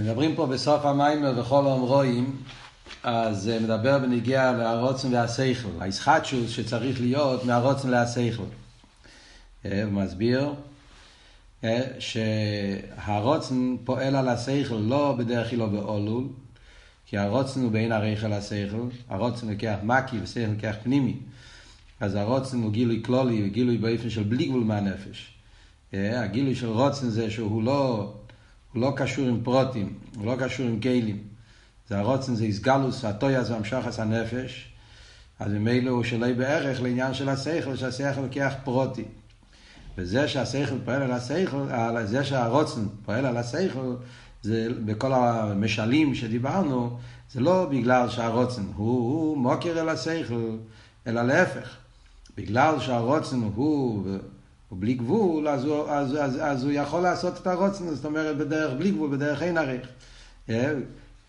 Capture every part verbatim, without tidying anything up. מדברים פה בסוף המיימר וכל אומרואים, אז מדבר בניגיע לרוצן והשכל, ההסחטשות שצריך להיות מהרוצן להשכל. הוא מסביר שהרוצן פועל על השכל לא בדרך כלל באולול, כי הרוצן הוא בין הרכל השכל, הרוצן לוקח מקי ושכל לוקח פנימי, אז הרוצן הוא גילוי כלולי, הוא גילוי באופן של בלי גבול מהנפש. הגילוי של רוצן זה שהוא לא... הוא לא קשור עם פרוטים, הוא לא קשור עם קהילים. זה הרוצן, זה הסגלוס, הטויה, זה המשחס הנפש. אז ממילא הוא שלא בערך לעניין של השכל, שהשכל לוקח פרוטי. וזה שהשכל פועל על השכל, זה שהרוצן פועל על השכל, זה בכל המשלים שדיברנו, זה לא בגלל שהרוצן הוא, הוא מוקר על השכל, אלא להפך. בגלל שהרוצן הוא... ובלי גבול, אז הוא, אז, אז, אז הוא יכול לעשות את הרוצן, זאת אומרת, בדרך בלי גבול, בדרך אין ערך.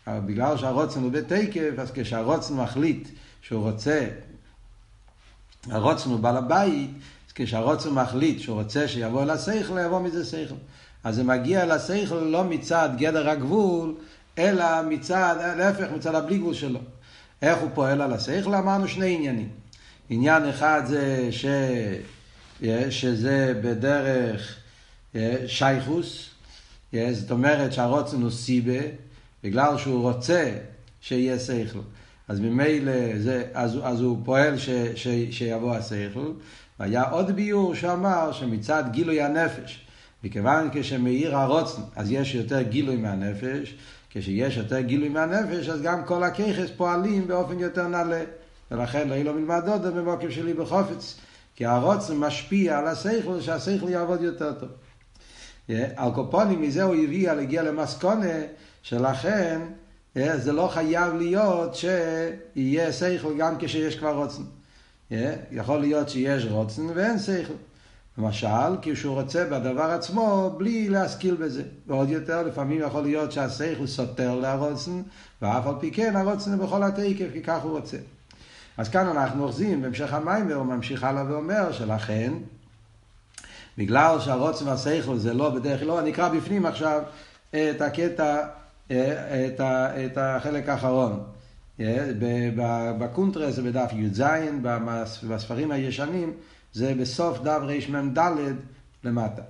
בגלל שהרוצן הוא בתקף, אז כשהרוצן מחליט שהוא רוצה, הרוצן הוא בעל הבית, אז כשהרוצן מחליט שהוא רוצה שיבוא אל השכל, יבוא מזה שכל. אז זה מגיע אל השכל לא מצד גדר הגבול, אלא מצד, להפך, מצד הבלי גבול שלו. איך הוא פועל על השכל? אמרנו שני עניינים. עניין אחד זה ש... שזה בדרך שייכוס, זאת אומרת שהרוצן הוא סיבה, בגלל שהוא רוצה שיהיה שכל. אז ממילא, אז, אז הוא פועל ש, ש, שיבוא השכל. והיה עוד ביור שאמר שמצד גילוי הנפש, מכיוון כשמאיר הרוצן, אז יש יותר גילוי מהנפש, כשיש יותר גילוי מהנפש, אז גם כל הכיחס פועלים באופן יותר נעלה. ולכן לא ילום מלמדות במוקף שלי בחופץ. כי הרוצן משפיע על השכל, שהשכל יעבוד יותר טוב. אלקופונים מזה הוא הביא על הגיע למסקונה, שלכן זה לא חייב להיות שיהיה שכל גם כשיש כבר רוצן. יכול להיות שיש רוצן ואין שכל. למשל, כי שהוא רוצה בדבר עצמו בלי להשכיל בזה. ועוד יותר, לפעמים יכול להיות שהשכל סותר לרוצן, ואף על פי כן הרוצן בכל התקף, כי כך הוא רוצה. אז כאן אנחנו אוחזים, בהמשך המיימר, הוא ממשיך הלאה ואומר, שלכן, בגלל שהרוצן והשכל זה לא בדרך כלל, לא, אני אקרא בפנים עכשיו את הקטע, את, ה, את החלק האחרון. בקונטרס, בדף י"ז, בספרים הישנים, זה בסוף דף רמ"ד למטה.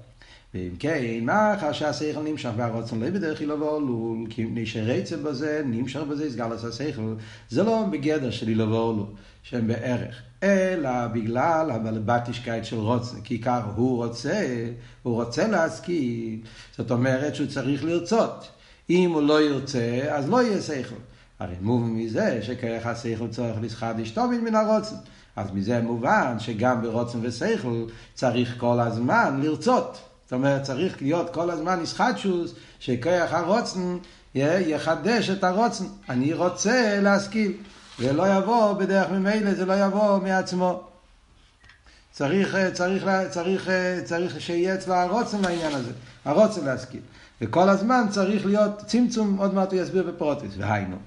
ואם כן, מה אחר שהשכל נמשך והרוצן לא בדרך כלל ועולול, כי מפני שרצה בזה, נמשך בזה, הסגלוס השכל, זה לא בגדר שלי לא ועולול, שהם בערך, אלא בגלל הבלבטישקייט של רוצן, כי כך הוא רוצה, הוא רוצה להשכיל, זאת אומרת שהוא צריך לרצות, אם הוא לא ירצה, אז לא יהיה שכל, הרי מובן מזה שכך השכל צריך לשחד לשתובד מן הרוצן, אז מזה מובן שגם ברוצן ושכל צריך כל הזמן לרצות, זאת אומרת, צריך להיות כל הזמן ישחדשוס, שכוח הרוצן יחדש את הרוצן. אני רוצה להשכיל, ולא יבוא בדרך ממילא, זה לא יבוא מעצמו. צריך, צריך, צריך, צריך שיהיה אצלו הרוצן לעניין הזה, הרוצן להשכיל. וכל הזמן צריך להיות צמצום, עוד מעט הוא יסביר בפרוטס, והיינו.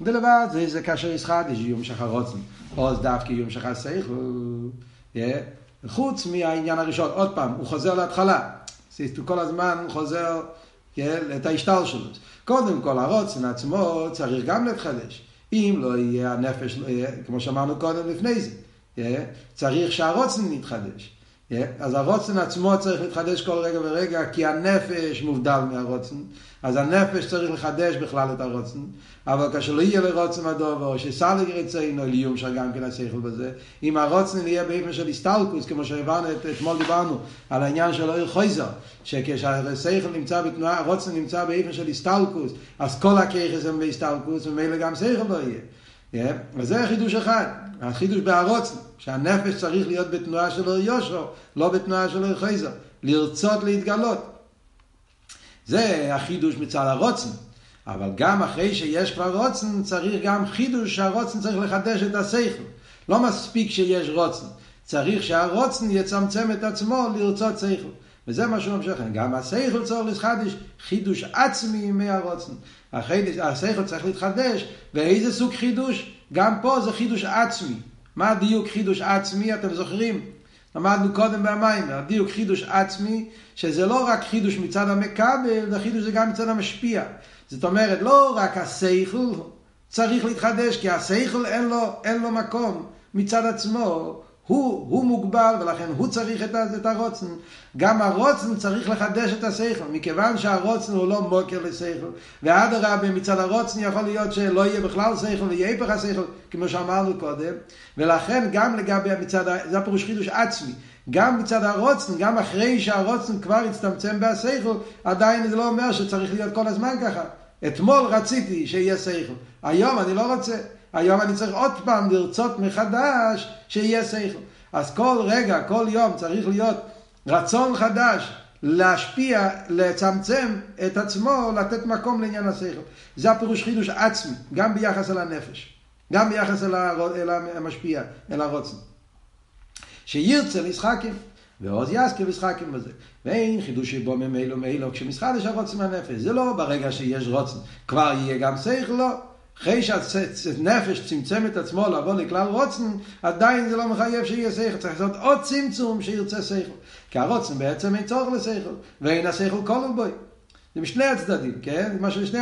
ולבד, זה, זה כאשר ישחדש, יום שחר רוצן, או דווקא יום שחר שכל, חוץ מהעניין הראשון, עוד פעם, הוא חוזר להתחלה. כל הזמן הוא חוזר את ההשתל שלו. קודם כל הרוצן עצמו צריך גם להתחדש. אם לא יהיה הנפש, כמו שאמרנו קודם לפני זה, צריך שהרוצן נתחדש. אז הרוצן עצמו צריך להתחדש כל רגע ורגע, כי הנפש מובדל מהרוצן. אז הנפש צריך לחדש בכלל את הרוצן. אבל כשלא יהיה לרוצן הדובר, שסלג רצינו ליום שגם כן השכל בזה, אם הרוצן יהיה באיפה של הסטלקוס, כמו שהבאנו, את, אתמול דיברנו, על העניין של אור חויזר, שכשהשכל נמצא בתנועה, הרוצן נמצא באיפה של הסטלקוס, אז כל הכיחס הם בהסטלקוס, ומילא גם שכל לא יהיה. Yeah. וזה חידוש אחד, החידוש בהרוצן, שהנפש צריך להיות בתנועה שלו יושרו, לא בתנועה שלו חייזר, לרצות להתגלות. זה החידוש מצד הרוצן, אבל גם אחרי שיש כבר רוצן, צריך גם חידוש שהרוצן צריך לחדש את השכל. לא מספיק שיש רוצן, צריך שהרוצן יצמצם את עצמו לרצות שכל. וזה מה שהוא המשך, גם השכל צריך להתחדש, חידוש עצמי מהרוצן. אחרי השכל צריך להתחדש, ואיזה סוג חידוש? גם פה זה חידוש עצמי. מה הדיוק חידוש עצמי? אתם זוכרים? למדנו קודם במיימר, הדיוק חידוש עצמי, שזה לא רק חידוש מצד המקבל, החידוש זה גם מצד המשפיע. זאת אומרת, לא רק השכל צריך להתחדש, כי השכל אין לו, אין לו מקום מצד עצמו, הוא, הוא מוגבל, ולכן הוא צריך את, את הרוצן. גם הרוצן צריך לחדש את השכל, מכיוון שהרוצן הוא לא מוקר לשכל, ועד הרבה מצד הרוצן יכול להיות שלא יהיה בכלל שכל, ויהיה פח השכל, כמו שאמרנו קודם, ולכן גם לגבי מצד, זה פירוש חידוש עצמי, גם מצד הרוצן, גם אחרי שהרוצן כבר הצטמצם בהשכל, עדיין זה לא אומר שצריך להיות כל הזמן ככה. אתמול רציתי שיהיה שכל, היום אני לא רוצה. היום אני צריך עוד פעם לרצות מחדש שיהיה שכל. אז כל רגע, כל יום צריך להיות רצון חדש להשפיע, לצמצם את עצמו, לתת מקום לעניין השכל. זה הפירוש חידוש עצמי, גם ביחס אל הנפש, גם ביחס אל, הר... אל המשפיע, אל הרוצן. שירצה לשחקים, ועוז יסקי לשחקים בזה. ואין חידושי בו ממילא ומילא, כשמשחדש הרוצן מהנפש, זה לא ברגע שיש רוצן, כבר יהיה גם שכל, לא. אחרי שהנפש צמצם את עצמו לעבור לכלל רוצן, עדיין זה לא מחייב שיהיה שכל. צריך לעשות עוד צמצום שירצה שכל. כי הרוצן בעצם אין צורך לשכל, ואין השכל כל ובוי. זה משני הצדדים, כן? משהו שני...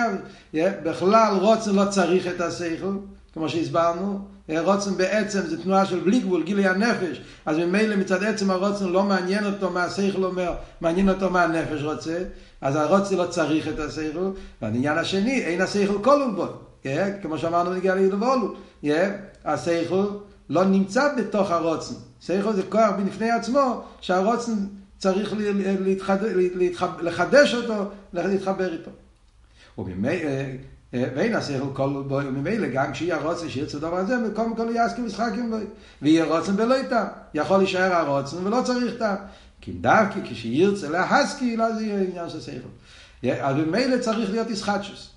בכלל רוצן לא צריך את השכל, כמו שהסברנו. רוצן בעצם זה תנועה של בלי גבול, גילי הנפש. אז ממילא מצד עצם הרוצן לא מעניין אותו מה השכל אומר, מעניין אותו מה הנפש רוצה. אז הרוצן לא צריך את השכל. והעניין השני, אין השכל כל ובוי. כן, כמו שאמרנו נגיע להילבולו, השכל לא נמצא בתוך הרוצן. השכל זה כוח בנפני עצמו, שהרוצן צריך לחדש אותו, להתחבר איתו. ואין השכל כל בו, וממילא גם כשיהיה הרוצן שירצה דבר הזה, מקום כל יעסקים משחקים בו, ויהיה רוצן ולא איתה, יכול להישאר הרוצן ולא צריך איתה. כי דווקא כשירצה להסקי, לא זה יהיה עניין של השכל. אז במילא צריך להיות ישחטשוס.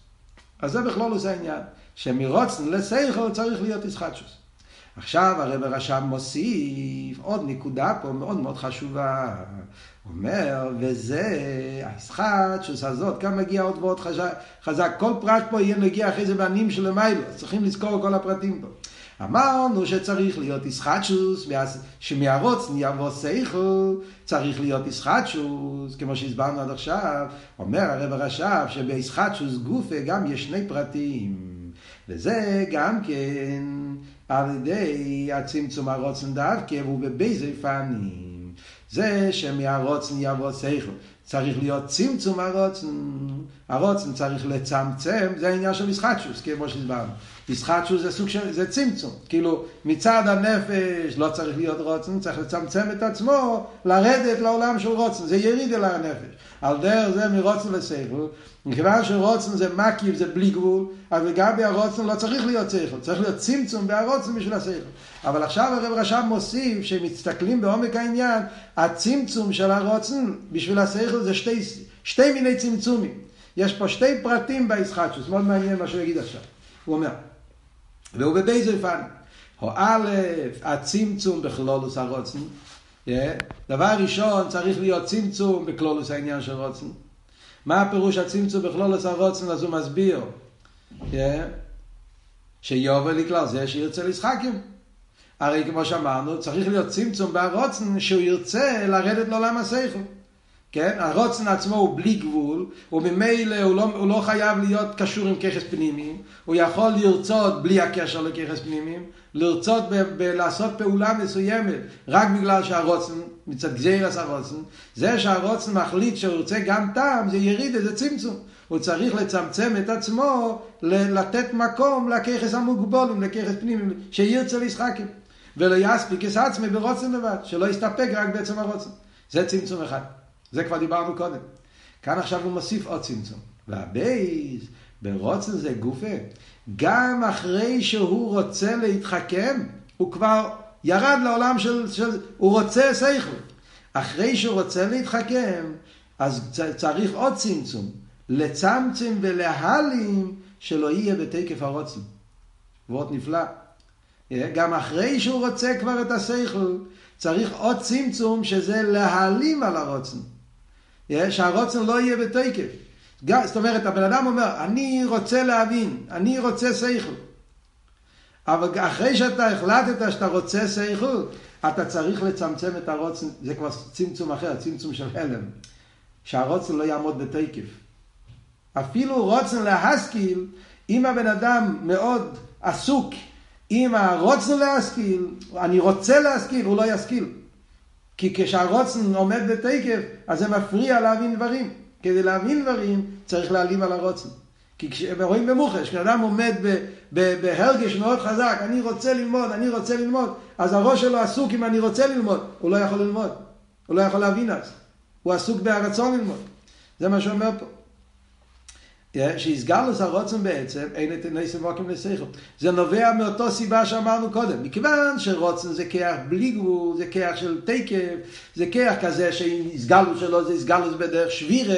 אז זה בכלול זה העניין, שמרוצן לשכל צריך להיות ישחטשוס. עכשיו הרב הרשם מוסיף עוד נקודה פה מאוד מאוד חשובה. הוא אומר, וזה, הישחטשוס הזאת, כאן מגיע עוד ועוד חזק. כל פרט פה יהיה נגיע אחרי זה בנים של מיילו, צריכים לזכור כל הפרטים פה. אמרנו שצריך להיות ישחטשוס, שמהרוצן יבוא שכל, צריך להיות ישחטשוס, כמו שהסברנו עד עכשיו. אומר הרב הרש"ב שבישחטשוס גופה גם יש שני פרטים, וזה גם כן על ידי הצמצום הרוצן דווקא, והוא בביזי פנים. זה שמהרוצן יבוא שכל, צריך להיות צמצום הרוצן, הרוצן צריך לצמצם, זה העניין של ישחטשוס, כמו שהסברנו. ישחטשוס זה סוג של, זה צמצום, כאילו מצד הנפש לא צריך להיות רוצן, צריך לצמצם את עצמו, לרדת לעולם של רוצן, זה יריד אל הנפש, על דרך זה מרוצן לשכל, מכיוון שרוצן זה מקיף, זה בלי גבול, אבל גם בהרוצן לא צריך להיות שכל, צריך להיות צמצום בהרוצן בשביל השכל. אבל עכשיו הרב רש"ב מוסיף שמצטקלים בעומק העניין, הצמצום של הרוצן בשביל השכל זה שתי, שתי מיני צמצומים, יש פה שתי פרטים בישחטשוס, מאוד מעניין מה שהוא יגיד עכשיו. הוא אומר, והוא בבי זויפן, הוא א', הצמצום בכלולוס הרוצן, דבר ראשון צריך להיות צמצום בכלולוס העניין של רוצן. מה הפירוש הצמצום בכלולוס הרוצן? אז הוא מסביר, שיובל לכלל זה שירצה לשחקים. הרי כמו שאמרנו, צריך להיות צמצום בהרוצן שהוא ירצה לרדת לעולם השכל. כן? הרוצן עצמו הוא בלי גבול, וממילא הוא לא, הוא לא חייב להיות קשור עם כחס פנימיים, הוא יכול לרצות בלי הקשר לכחס פנימיים, לרצות ב- ב- לעשות פעולה מסוימת, רק בגלל שהרוצן, מצד גזירס הרוצן, זה שהרוצן מחליט שהוא רוצה גם טעם, זה יריד, זה צמצום. הוא צריך לצמצם את עצמו, ל- לתת מקום לכחס המוגבולים, לכחס פנימיים, שירצה לשחקים, ולא יספיק את עצמי ברוצן לבד, שלא יסתפק רק בעצם הרוצן. זה צמצום אחד. זה כבר דיברנו קודם. כאן עכשיו הוא מוסיף עוד צמצום. והבייז, ברוצן זה גופה. גם אחרי שהוא רוצה להתחכם, הוא כבר ירד לעולם של, של הוא רוצה שכל. אחרי שהוא רוצה להתחכם, אז צריך עוד צמצום. לצמצם ולהלים שלא יהיה בתקף הרוצן. ועוד נפלא. גם אחרי שהוא רוצה כבר את השכל, צריך עוד צמצום שזה להלים על הרוצן. שהרוצן לא יהיה בתקף. זאת אומרת, הבן אדם אומר, אני רוצה להבין, אני רוצה שכל. אבל אחרי שאתה החלטת שאתה רוצה שכל, אתה צריך לצמצם את הרוצן, זה כבר צמצום אחר, צמצום של הלם. שהרוצן לא יעמוד בתקף. אפילו רוצן להשכיל, אם הבן אדם מאוד עסוק, אם הרוצן להשכיל, אני רוצה להשכיל, הוא לא ישכיל. כי כשהרוצן עומד בתקף, אז זה מפריע להבין דברים. כדי להבין דברים, צריך להעלים על הרוצן. כי כשרואים במוחש, כשאדם עומד בהרגש מאוד חזק, אני רוצה ללמוד, אני רוצה ללמוד, אז הראש שלו עסוק אם אני רוצה ללמוד, הוא לא יכול ללמוד, הוא לא יכול להבין אז. הוא עסוק בהרצון ללמוד. זה מה שאומר פה. שהסגלוס הרוצן בעצם, אין את עיני סמוקים לסייכו. זה נובע מאותו סיבה שאמרנו קודם. מכיוון שרוצן זה כיח בלי גבול, זה כיח של תקף, זה כיח כזה שהסגלוס שלו זה הסגלוס בדרך שבירה,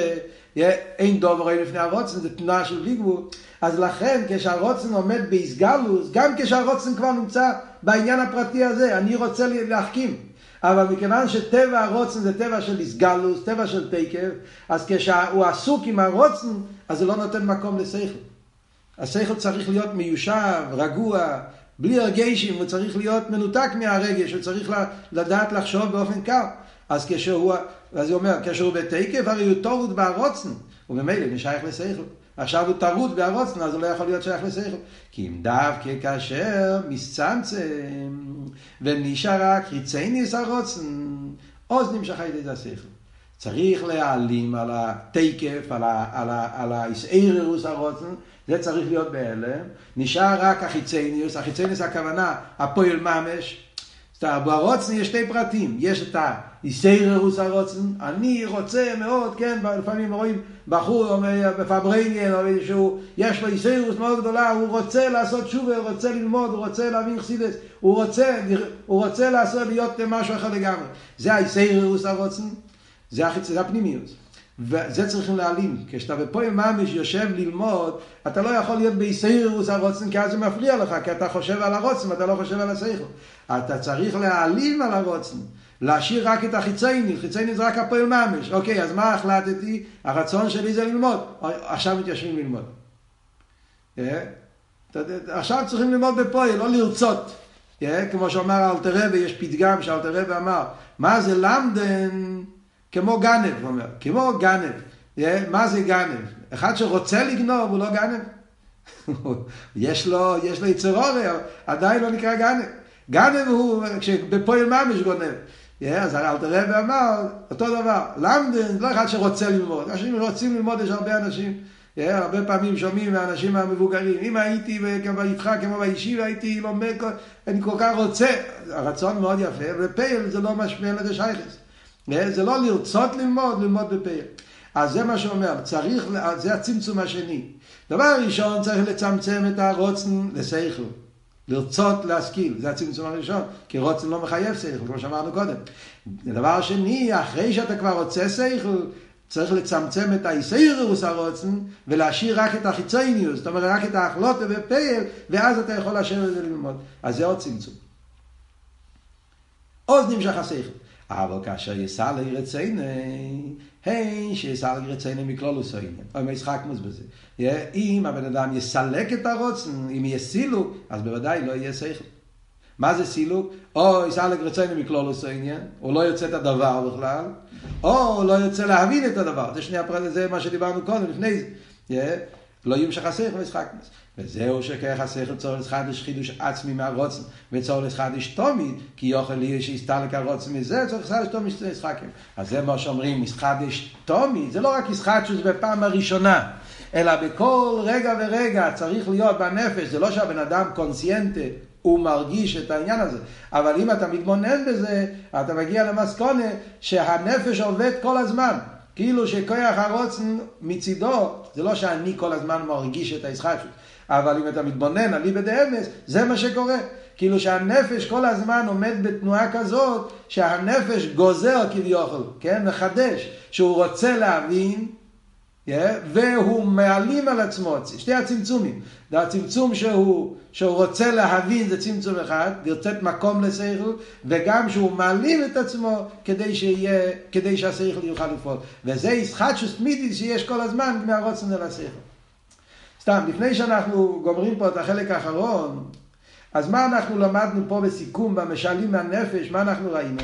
אין דובר אין לפני הרוצן, זה תנועה של בלי גבול. אז לכן כשהרוצן עומד בהסגלוס, גם כשהרוצן כבר נמצא בעניין הפרטי הזה, אני רוצה להחכים. אבל מכיוון שטבע הרוצן זה טבע של הסגלוס, טבע של תקף, אז כשהוא עסוק עם הרוצן, אז זה לא נותן מקום לשכל. השכל צריך להיות מיושב, רגוע, בלי הרגשים, הוא צריך להיות מנותק מהרגש, הוא צריך לדעת לחשוב באופן קר. אז כשהוא, אז הוא אומר, כשהוא בתקף, הרי הוא טרוד בהרוצן, הוא ממילא משייך לשכל. עכשיו הוא טרוד בהרוצן, אז הוא לא יכול להיות שייך לשכל. כי אם דווקא כאשר מסצמצם, ונשאר רק חיצייניס הרוצן, עוז נמשך הידי זה השכל. צריך להעלים על התקף, על ה, על ה, על האיסאירוס הרוצן, זה צריך להיות בהלם. נשאר רק החיצייניוס, החיצייניוס הכוונה, הפועל ממש. ברוצן יש שתי פרטים, יש את האיסאירוס הרוצן, אני רוצה מאוד, כן, לפעמים רואים בחור בפברניאן או איזשהו, יש לו איסאירוס מאוד גדולה, הוא רוצה לעשות שוב, הוא רוצה ללמוד, הוא רוצה להבין חסידות, הוא רוצה, הוא רוצה לעשות להיות משהו אחר לגמרי. זה האיסאירוס הרוצן. זה החיצה הפנימיות, וזה צריכים להעלים. כשאתה בפועל ממש יושב ללמוד, אתה לא יכול להיות בהסתיירוס הרוצן, כי אז זה מפריע לך, כי אתה חושב על הרוצן, אתה לא חושב על השכל. אתה צריך להעלים על הרוצן, להשאיר רק את החיציינים, חיציינים זה רק הפועל ממש. אוקיי, אז מה החלטתי? הרצון שלי זה ללמוד, עכשיו מתיישבים ללמוד. עכשיו צריכים ללמוד בפועל, לא לרצות. כמו שאמר האלטרבה, יש פתגם שהאלטרבה אמר, מה זה למדן? כמו גנב, הוא אומר, כמו גנב. מה זה גנב? אחד שרוצה לגנוב, הוא לא גנב. יש לו, יש לו יצר הורה, עדיין לא נקרא גנב. גנב הוא, כשבפועל ממש גונב. אז האלטר רבי אמר, אותו דבר, למדן, לא אחד שרוצה ללמוד. אנשים רוצים ללמוד, יש הרבה אנשים, הרבה פעמים שומעים מהאנשים המבוגרים, אם הייתי איתך כמו באישי, הייתי לומד, אני כל כך רוצה. הרצון מאוד יפה, ופעל זה לא משמע לדש היחס. זה לא לרצות ללמוד, ללמוד בפעיל. אז זה מה שאומר, צריך, זה הצמצום השני. דבר ראשון, צריך לצמצם את הרוצן לשכל. לרצות להשכיל, זה הצמצום הראשון, כי רוצן לא מחייב שכל, כמו שאמרנו קודם. דבר שני, אחרי שאתה כבר רוצה שכל, צריך לצמצם את האיסאירוס הרוצן, ולהשאיר רק את החיצייניוס, זאת אומרת, רק את האכלות ובפעיל, ואז אתה יכול להשאיר את זה ללמוד. אז זה עוד צמצום. עוד נמשך השכל. אבל כאשר יסע לרצייני, הן שיסע לרצייני מכלול וסויני. או אם ישחק מוס בזה. אם הבן אדם יסלק את הרוצן, אם יהיה סילוק, אז בוודאי לא יהיה שכל. מה זה סילוק? או יסע לרצייני מכלול וסויני, הוא לא יוצא את הדבר בכלל, או לא יוצא להבין את הדבר. זה שני הפרט, זה מה שדיברנו קודם, לפני זה. לא ימשך השכל וישחק מוס. וזהו שכך השכל צורך לחדש חידוש עצמי מהרוצן, וצורך לחדש תומי, כי יוכל לי שיסתלק הרוצן מזה, צורך לחדש תומי שצריכים. אז זה מה שאומרים, ישחדש תומי, זה לא רק ישחדש בפעם הראשונה, אלא בכל רגע ורגע צריך להיות בנפש, זה לא שהבן אדם קונסיינטה, הוא מרגיש את העניין הזה. אבל אם אתה מתבונן בזה, אתה מגיע למסקונה שהנפש עובד כל הזמן. כאילו שכוח הרוצן מצידו, זה לא שאני כל הזמן מרגיש את הישחדשות. אבל אם אתה מתבונן, עלי בדאמס, זה מה שקורה. כאילו שהנפש כל הזמן עומד בתנועה כזאת, שהנפש גוזר כביכול, כן? מחדש, שהוא רוצה להבין, והוא מעלים על עצמו, שתי הצמצומים. הצמצום שהוא, שהוא רוצה להבין, זה צמצום אחד, לרצת מקום לשכל, וגם שהוא מעלים את עצמו, כדי שיהיה, כדי שהשכל יוכל לפעול. וזה ישחדשות תמידית שיש כל הזמן, מהרוצן אל השכל. סתם, לפני שאנחנו גומרים פה את החלק האחרון, אז מה אנחנו למדנו פה בסיכום, במשלים מהנפש, מה אנחנו ראינו?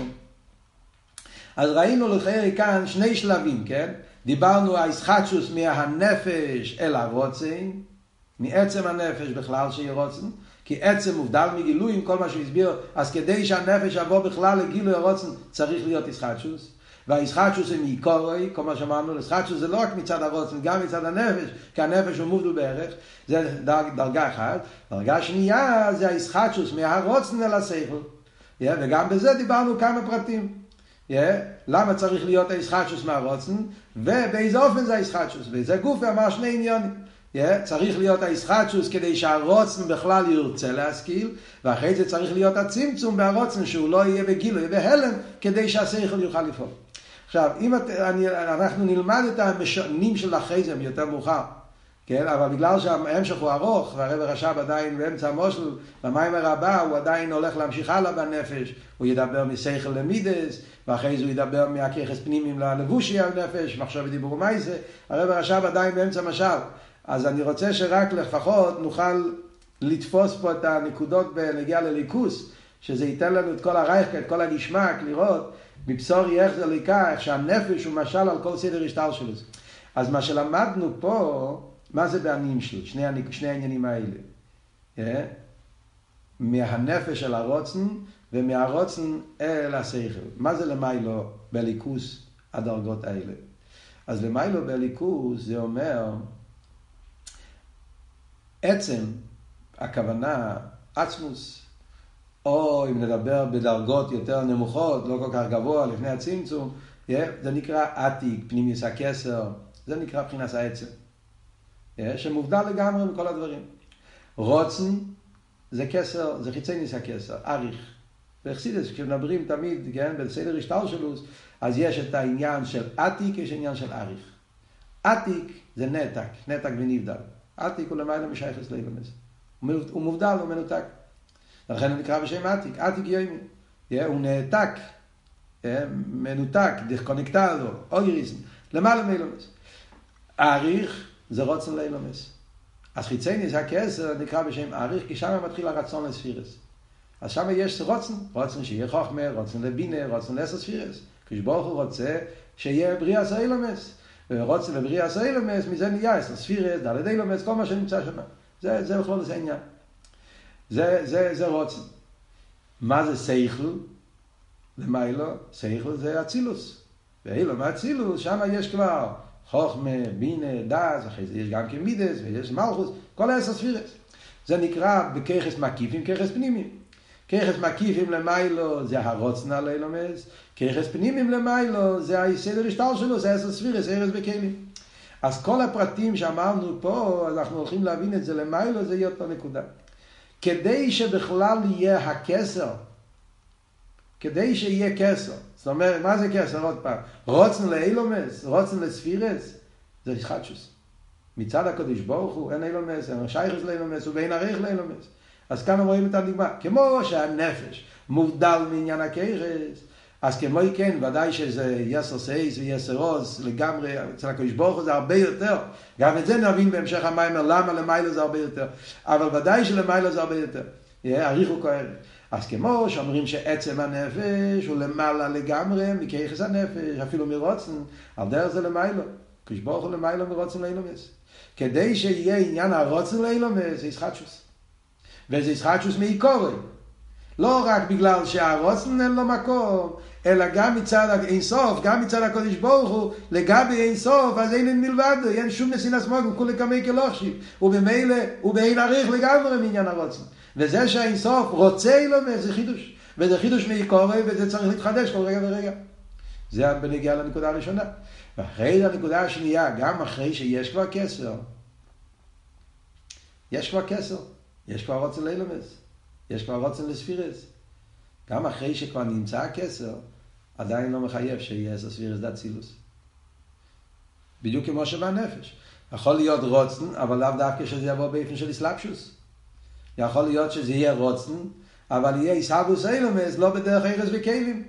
אז ראינו לחיי כאן שני שלבים, כן? דיברנו הישחטשוס מהנפש אל הרוצן, מעצם הנפש בכלל שהיא רוצן, כי עצם מובדל מגילוי עם כל מה שהוא הסביר, אז כדי שהנפש יבוא בכלל לגילוי הרוצן, צריך להיות ישחטשוס. והישחטשוס זה מעיקורי, כל מה שאמרנו, ישחטשוס זה לא רק מצד הרוצן, גם מצד הנפש, כי הנפש הוא מובדל בערך, זה דרגה אחת. דרגה שנייה זה הישחטשוס מהרוצן אל השכל. וגם בזה דיברנו כמה פרטים. יא למה צריך להיות הישחטשוס מהרוצן ובאיזה אופן זה הישחטשוס וזה גוף אמר שני עניינים יא צריך להיות הישחטשוס כדי שהרוצן בכלל ירצה להשכיל ואחרי זה צריך להיות הצמצום בהרוצן שהוא לא יהיה בגילוי בהלם כדי שהשכל יוכל לפעול. עכשיו אם את, אני, אנחנו נלמד את המשנים של אחרי זה יותר מאוחר כן, אבל בגלל שההמשך הוא ארוך, והרב הרש"ב עדיין באמצע המושל, במיימר הבא הוא עדיין הולך להמשיך הלאה בנפש, הוא ידבר משכל למידס, ואחרי זה הוא ידבר מהכיחס פנימיים ללבושי על נפש, מחשב דיבור ומעשה, הרב הרש"ב עדיין באמצע המשל, אז אני רוצה שרק לפחות נוכל לתפוס פה את הנקודות בנגיעה לליכוס, שזה ייתן לנו את כל הרייך, את כל הגשמק, לראות, מבשור איך זה ליקח, שהנפש הוא משל על כל סדר השטר שלו. אז מה שלמדנו פה, מה זה בעניים שלי? שני, שני העניינים האלה. Yeah. מהנפש אל הרוצן ומהרוצן אל השכל. מה זה למיילו בליכוס הדרגות האלה? אז למיילו בליכוס זה אומר, עצם הכוונה עצמוס, או אם נדבר בדרגות יותר נמוכות, לא כל כך גבוה לפני הצמצום, yeah. זה נקרא עתיק, פנימיס הכסר, זה נקרא בחינת העצם. שמובדל לגמרי מכל הדברים. רוצן זה כסר, זה חיצי ניס הכסר, אריך. והחסידס, כשמדברים תמיד, כן, בסדר השטר שלו, אז יש את העניין של עתיק, יש עניין של אריך. עתיק זה נתק, נתק ונבדל. עתיק הוא למעלה משייכס ליבנס. הוא מובדל, הוא מנותק. לכן הוא נקרא בשם עתיק, עתיק יומי. הוא נעתק, מנותק, דחקונקטל, אוגריסן, למעלה מילומס. אריך, זה רוצן לאילומס. אז חיצייניס הכסר נקרא בשם אריך, כי שם מתחיל הרצון לספירס. אז שם יש רוצן, רוצן שיהיה חוכמה, רוצן לבינה, רוצן לעשר ספירס. כשברוך הוא רוצה שיהיה בריאה סאילומס. ורוצן לבריאה סאילומס, מזה נהיה עשר ספירס, דלת אילומס, כל מה שנמצא שם. זה, זה בכלל זה עניין. זה, זה, זה רוצן. מה זה סייכל? למה אילו? סייכל זה אצילוס. ואילו, מה אצילוס? שם יש כבר חוכמה, בינה, דאז, אחרי זה יש גם כמידס ויש מלכוס, כל העשר ספירס. זה נקרא בכיחס מקיפים, כיחס פנימיים. כיחס מקיפים למיילו זה הרוצנה לילומס, כיחס פנימיים למיילו זה הסדר השטר שלו, זה עשר ספירס, ערס בכלים. אז כל הפרטים שאמרנו פה, אז אנחנו הולכים להבין את זה למיילו, זה יהיה אותו נקודה. כדי שבכלל יהיה הכסר, כדי שיהיה כסר, זאת אומרת, מה זה כסר עוד פעם? רוצן לאילומס, רוצן לספירס, זה ישחטשוס. מצד הקדוש ברוך הוא, אין אילומס, אין שייכס לאילומס, הוא בין עריך לאילומס. אז כאן רואים את הדוגמה, כמו שהנפש מובדל מעניין הכיחס, אז כמו כן, ודאי שזה יסר סייס ויסר עוז, לגמרי, אצל הקדוש ברוך הוא זה הרבה יותר. גם את זה נבין בהמשך המיימר, למה למיילה זה הרבה יותר. אבל ודאי שלמיילה זה הרבה יותר. עריך הוא כהר. אז כמו שאומרים שעצם הנפש הוא למעלה לגמרי מכיחס הנפש, אפילו מרוצן, על דרך זה למיילו. כשברוך הוא למיילו מרוצן לאילומס. כדי שיהיה עניין הרוצן לאילומס, זה ישחטשוס. וזה ישחטשוס מעיקורי. לא רק בגלל שהרוצן אין לו מקום, אלא גם מצד אינסוף, גם מצד הקודש ברוך הוא, לגבי אינסוף, אז אין אין מלבד, אין שום מסינס מוגו, כולי כמי כלוכשיב. ובמילא, ובאין עריך לגמרי מעניין הרוצן. וזה שהאינסוף רוצה אילומס, זה חידוש. וזה חידוש מעיקורי, וזה צריך להתחדש כל רגע ורגע. זה בנגיעה לנקודה הראשונה. ואחרי הנקודה השנייה, גם אחרי שיש כבר כסר, יש כבר כסר, יש כבר רוצן לאילומס, יש כבר רוצן לספירס. גם אחרי שכבר נמצא הכסר, עדיין לא מחייב שיהיה ספירס דת סילוס. בדיוק כמו שבנפש. יכול להיות רוצן, אבל לאו דווקא שזה יבוא באיפן של אסלאפשוס. יכול להיות שזה יהיה רוצן, אבל יהיה איסהבוס אילומס, לא בדרך אירס וכלים.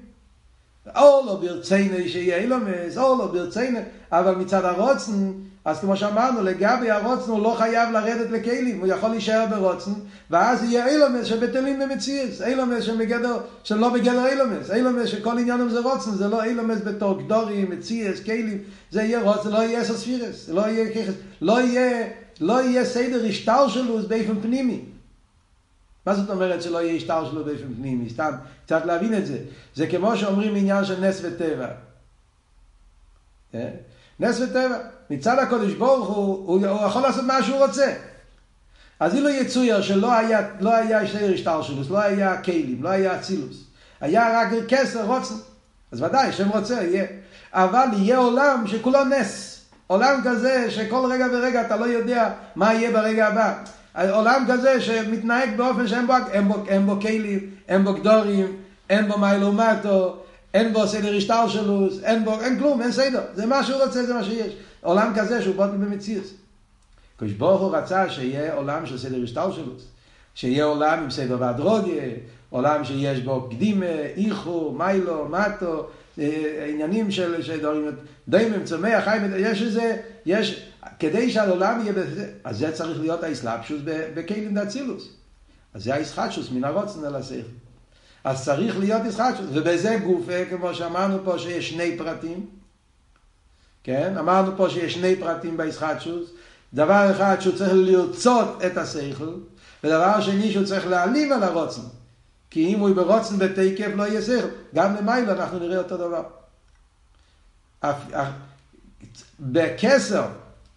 או לא ברצייני שיהיה אילומס, או לא ברצייני, אבל מצד הרוצן, אז כמו שאמרנו, לגבי הרוצנו לא חייב לרדת לכלים, הוא יכול להישאר ברוצנו, ואז יהיה אילומס שבטלים במציאס, אילומס שמגדר, שלא בגדר אילומס, אילומס שכל עניינם זה רוצנו, זה לא אילומס בתור גדורים, מציאס, כלים, זה יהיה רוצנו, לא יהיה ספירס, לא יהיה ככס, לא יהיה, לא יהיה סדר השטר שלו באופן פנימי. מה זאת אומרת שלא יהיה השטר שלו באופן פנימי? סתם, קצת להבין את זה. זה כמו שאומרים עניין של נס וטבע. נס וטבע. מצד הקודש ברוך הוא, הוא, הוא יכול לעשות מה שהוא רוצה. אז אילו יצויר שלא היה, לא היה שטר השטר שלו, לא היה כלים, לא היה צילוס. היה רק כסר רוצה. אז ודאי, שם רוצה, יהיה. אבל יהיה עולם שכולו נס. עולם כזה שכל רגע ורגע אתה לא יודע מה יהיה ברגע הבא. עולם כזה שמתנהג באופן שאין בו, אין בו, אין בו כלים, אין בו גדורים, אין בו מיילומטו, אין בו סדר השטר שלו, אין בו, אין כלום, אין סדר. זה מה שהוא רוצה, זה מה שיש. עולם כזה שהוא בוטל במציאות. הקדוש ברוך הוא רצה שיהיה עולם של סדר השטר שלו. שיהיה עולם עם סדר והדרגה, עולם שיש בו קדימה, איחו, מיילו, מטו, עניינים של שדורים, דיימם, צומח, חיים, יש איזה, יש, כדי שהעולם יהיה בזה, אז זה צריך להיות האסלאפשוס בכלים דאצילוס. אז זה האסחטשוס מן הרוצן אל השכל. אז צריך להיות אסחטשוס, ובזה גוף, כמו שאמרנו פה שיש שני פרטים, כן? אמרנו פה שיש שני פרטים באסחטשוס, דבר אחד שהוא צריך לרצות את השכל, ודבר שני שהוא צריך להעלים על הרוצן. כי אם הוא ברוצן בתקף לא יהיה שכל. גם למים אנחנו נראה אותו דבר. בקסר,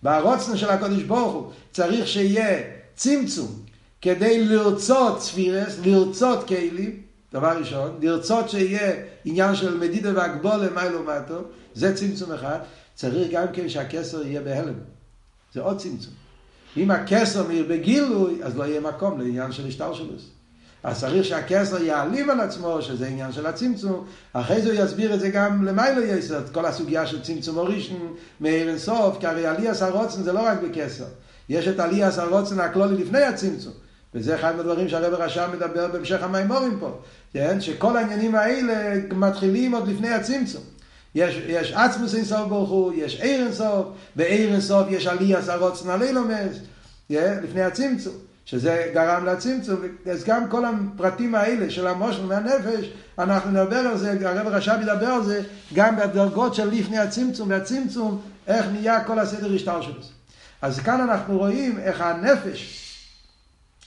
ברוצן של הקדוש ברוך הוא, צריך שיהיה צמצום, כדי לרצות ספירס, לרצות כלים, דבר ראשון, לרצות שיהיה עניין של מדידה והגבולה, מיילו ומטו, זה צמצום אחד, צריך גם כן שהקסר יהיה בהלם. זה עוד צמצום. אם הקסר מאיר בגילוי, אז לא יהיה מקום לעניין של השטר שלו. אז צריך שהכסר יעלים על עצמו, שזה עניין של הצמצום, אחרי זה הוא יסביר את זה גם למיילו יסוד, כל הסוגיה של צמצום אורישן, מאיר אינסוף, כי הרי עלייה סרוצן זה לא רק בכסר, יש את עלייה סרוצן הכלולי לפני הצמצום, וזה אחד מהדברים שהרב הרשע מדבר בהמשך המיימורים פה, שכל העניינים האלה מתחילים עוד לפני הצמצום, יש, יש עצמוס אינסוף ברוך הוא, יש איר אינסוף, באיר אינסוף יש עלייה סרוצן עלי לומס, לפני הצמצום, שזה גרם לצמצום, אז גם כל הפרטים האלה של המושל מהנפש, אנחנו נדבר על זה, הרב רשע מדבר על זה, גם בדרגות של לפני הצמצום והצמצום, איך נהיה כל הסדר השטר שלו. אז כאן אנחנו רואים איך הנפש,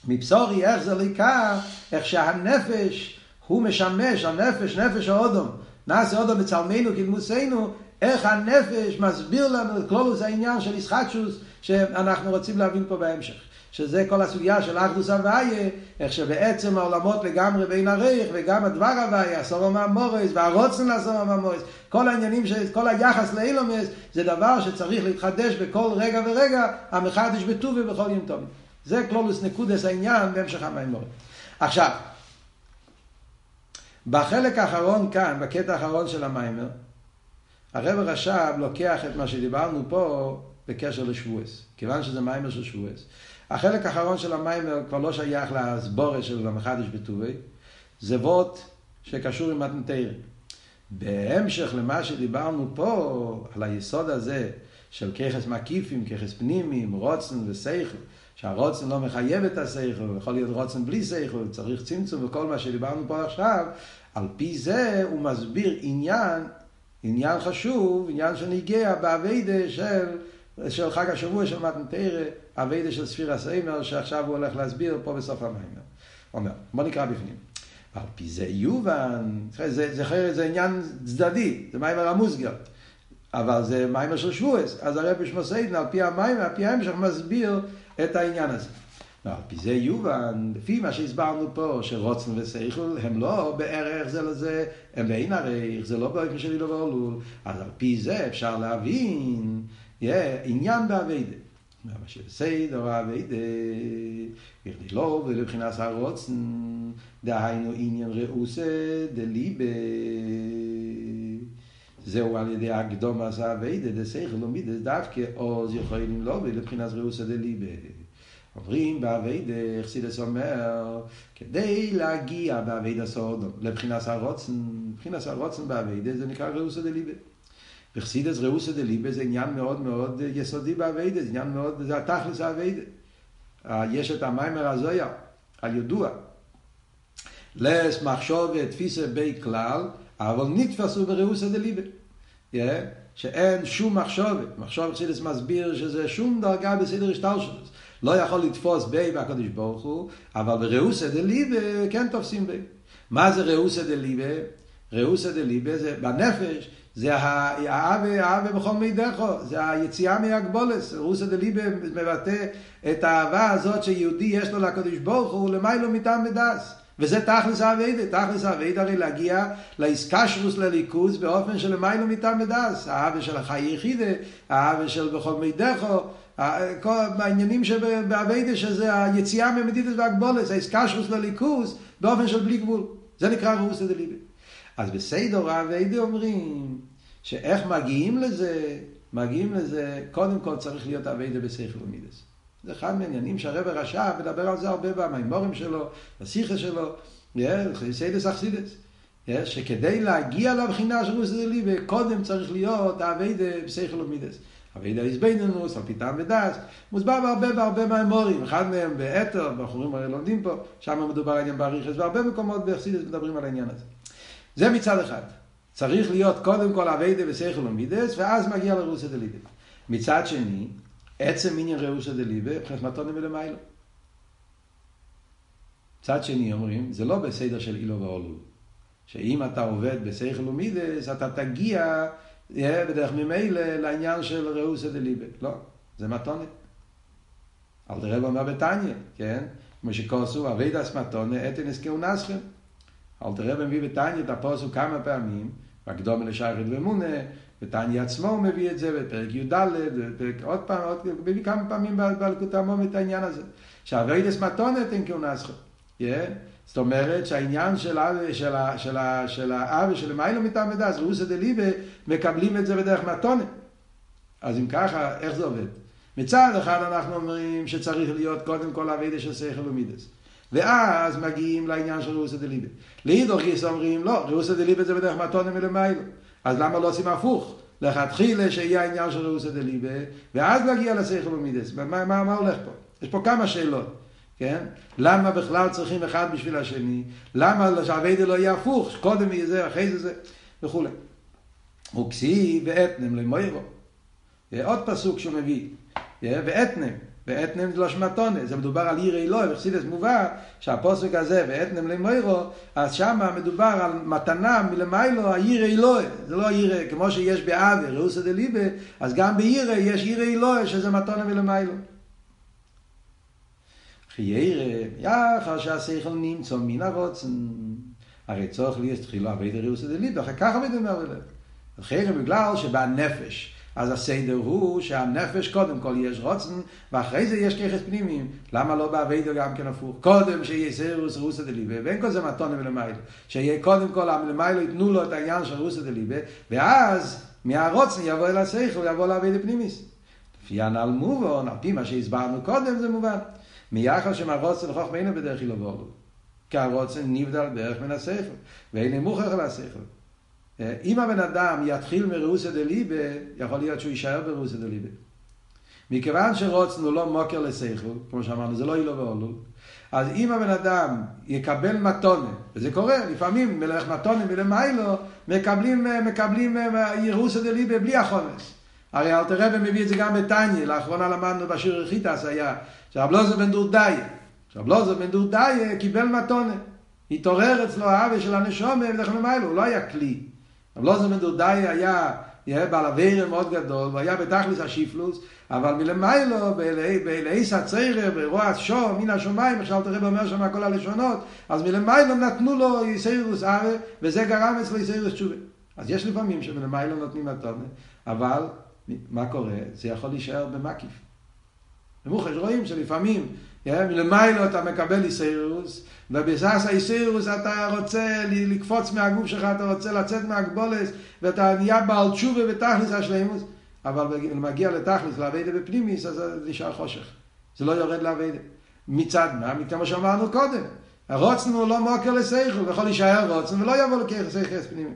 מבשורי, איך זה ליקר, איך שהנפש הוא משמש, הנפש, נפש האודום, נעשה אודום בצלמנו כדמוסנו, איך הנפש מסביר לנו את כלולוס העניין של ישחטשוס, שאנחנו רוצים להבין פה בהמשך. שזה כל הסוגיה של אחדוס הוויה, איך שבעצם העולמות לגמרי בין הרייך, וגם הדבר הוויה, הסורם המורס, והרוצן לסורם המורס, כל העניינים, כל היחס לאילומס, זה דבר שצריך להתחדש בכל רגע ורגע, המחדש בטוב ובכל יום טוב. זה כלולוס נקודס העניין, בהמשך המאמר. עכשיו, בחלק האחרון כאן, בקטע האחרון של המאמר, הרב הרש"ב לוקח את מה שדיברנו פה, בקשר לשבועס, כיוון שזה מאמר של שבועס. החלק האחרון של המיימר כבר לא שייך להסבורה של המחדש בטובי, זה ווט שקשור עם מתנתר. בהמשך למה שדיברנו פה, על היסוד הזה של ככס מקיפים, ככס פנימיים, רוצן ושכל, שהרוצן לא מחייב את השכל, יכול להיות רוצן בלי שכל, צריך צמצום וכל מה שדיברנו פה עכשיו, על פי זה הוא מסביר עניין, עניין חשוב, עניין שנגיע בעבידה של... של חג השבוע של מתנתר, הווידה של ספיר הסיימר, שעכשיו הוא הולך להסביר פה בסוף המיימר. אומר, בוא נקרא בפנים. על פי זה יובן, זה, זה, זה, זה עניין צדדי, זה מיימר המוסגר, אבל זה מיימר של שבועס, אז הרב שמוסיידן, על פי המיימר, על פי ההמשך, מסביר את העניין הזה. על פי זה יובן, לפי מה שהסברנו פה, שרוצן ושכל, הם לא בערך זה לזה, הם בין ערך, זה לא באופן שלי לא בעולול, אז על פי זה אפשר להבין, יא עניין בעבידה מה שבסדר בעבידה בכדי לא ולבחינת הרוצן דהיינו עניין ראוסה דליבה זהו על ידי הקדומה בעבידה דשכל ומידס דווקא עוז יכולים לא ולבחינת ראוסה דליבה אומרים בעבידה חסידס אומר כדי להגיע בעבידה סודום לבחינת הרוצן לבחינת הרוצן בעבידה זה נקרא ראוסה דליבה וחסידס ראוסא דליבא זה עניין מאוד מאוד יסודי בעביידס, עניין מאוד, זה התכלס העביידס. יש את המיימר הזויה, על ידוע. לס מחשוב ותפיסה בי כלל, אבל נתפסו בראוסא דליבא. שאין שום מחשבת. מחשבת חסידס מסביר שזה שום דרגה בסדר השתלשלות. לא יכול לתפוס בי והקדוש ברוך הוא, אבל בראוסא דליבא כן תופסים בי. מה זה ראוסא דליבא? ראוסא דליבא זה בנפש, זה האהבה בכל מידךו, זה היציאה מהגבולס. ראוסא דליבא מבטא את האהבה הזאת שיהודי יש לו לקדוש ברוך הוא, למיילו מטעם ודס. וזה תכלס העבודה, תכלס העבודה הרי להגיע להסקשרוס לליכוז באופן של מיילו מטעם ודס, האהבה של החיי יחידה, האהבה של בכל מידךו, כל העניינים שבעבודה שזה היציאה ממדידס והגבולס, ההסקשרוס לליכוז באופן של בלי גבול. זה נקרא ראוסא דליבא. אז בסדר העבודה אומרים שאיך מגיעים לזה? מגיעים לזה, קודם כל צריך להיות עבודה בשכל ומידות. זה אחד מהעניינים שהרב הרש"ב מדבר על זה הרבה במימורים שלו, בשיחה שלו, חסידס אכסידס. שכדי להגיע לבחינה של ראוסא דליבא, קודם צריך להיות עבודה בשכל ומידות. עבודה בהתבוננות, על פי טעם ודעת, מוסבר בהרבה בהרבה מימורים, אחד מהם באתר, בחורים הרי לומדים פה, שם מדובר על עניין באריכוס, והרבה מקומות בחסידס מדברים על העניין הזה. זה מצד אחד. צריך להיות קודם כל עבודה בשכל ומידות, ואז מגיע לראוסא דליבא. מצד שני, עצם עניין ראוסא דליבא, חוכמתנו מלמעלה. מצד שני אומרים, זה לא בסדר של אילו ואולו. שאם אתה עובד בשכל ומידות, אתה תגיע בדרך ממילא לעניין של ראוסא דליבא. לא, זה מתנה. אל תראה במה בתניא, כן? כמו שכוסו, עבודה מתנה, אתנס כהונסכם. אל תראה במביא בתניא את הפוסוק כמה פעמים, והקדום לשייכת ואמונה, בתניא עצמו מביא את זה, בפרק י' ד', עוד פעם, עוד, מביא כמה פעמים בליקוטי המו"מ את העניין הזה. שעבודת מתונה אתן כהונסכם. זאת אומרת שהעניין של האב שלמעלה מטעם ודעת, ראוסא דליבא, מקבלים את זה בדרך מתונה. אז אם ככה, איך זה עובד? מצד אחד אנחנו אומרים שצריך להיות קודם כל עבודה של שכל ומידות. ואז מגיעים לעניין של ראוסא דליבא. לאידך גיסא אומרים, לא, ראוסא דליבא זה בדרך מתונה מלמעלה. אז למה לא עושים הפוך? לכתחילה שיהיה העניין של ראוסא דליבא, ואז להגיע לשכל ומידות. מה, מה, מה הולך פה? יש פה כמה שאלות. כן? למה בכלל צריכים אחד בשביל השני? למה שהעבודה לא יהיה הפוך? קודם יהיה זה, אחרי זה זה, וכו'. וכסיב ואתנם למוירו. עוד פסוק שהוא מביא. ואתנם. ואתנם לא שמתונה, זה מדובר על ירא אלוהים, בחסידות מובא שהפסוק הזה ואתנם למוירו, אז שם מדובר על מתנה מלמעלה, ירא אלוהים, זה לא ירא, כמו שיש באהבה, ראוסא דליבא, אז גם בירא יש ירא אלוהים שזה מתנה מלמעלה. ירא, יחר שהשכל נמצא מן הרצון, הרי צורך לי תחילה עבודה ראוסא דליבא, אחר כך עבודה מהלב. אחרי בגלל שבנפש, אז הסדר הוא שהנפש קודם כל יש רצון, ואחרי זה יש כיחס פנימיים. למה לא בעבודה גם כן הפוך? קודם שיהיה ראוסא דליבא, ואין כל זה מתונה מלמעלה. שיהיה קודם כל מלמעלה יתנו לו את העניין של ראוסא דליבא, ואז מהרצון יבוא אל השכל, יבוא לעבודה פנימית. לפי הנ"ל מובן, על פי מה שהסברנו קודם זה מובן. מייחד שמרוצן חוכמנו בדרך אילו ואולו. כי הרוצן נבדל בערך מן השכל, ואין מוכרח על השכל. אם הבן אדם יתחיל מראוסא דליבא, יכול להיות שהוא יישאר בראוסא דליבא. מכיוון שרוצן הוא לא מוקר לשכל, כמו שאמרנו, זה לא אילו ואולו, אז אם הבן אדם יקבל מתונה, וזה קורה, לפעמים מלך מתונה מלמעלה, מקבלים, מקבלים ראוסא דליבא בלי החומש. הרי אל תראה ומביא את זה גם בתניא, לאחרונה למדנו בשיר חיטס היה, שרב אלעזר בן דורדיא, שרב אלעזר בן דורדיא קיבל מתנה, התעורר אצלו האהבה של הנשמה, הוא לא היה כלי, רב אלעזר בן דורדיא היה, היה בעל עבירה מאוד גדול, והיה בתכלס השפלות, אבל מלמעלה, באלעיס הצעירה, ברוע שום, מן השמיים, עכשיו אל תראה ואומר שם הכל הלשונות, אז מלמעלה נתנו לו יסיירוס אהבה, וזה גרם אצלו יסיירוס תשובה. אז יש לפעמים שמלמעלה נותנים מתנה, אבל מה קורה? זה יכול להישאר במקיף. במוחש רואים שלפעמים, מלמעלה אתה מקבל יסיירוס, ובסעס היסיירוס אתה רוצה לקפוץ מהגוף שלך, אתה רוצה לצאת מהגבולס, ואתה נהיה בעל תשובה בתכלס השלימוס, אבל מגיע לתכלס, לעבודה בפנימיס, אז זה נשאר חושך. זה לא יורד לעבודה. מצד מה? כמו שאמרנו קודם. הרוצנו לא מוקר לשכל, יכול להישאר רוצנו, ולא יבוא לכך שכל פנימי.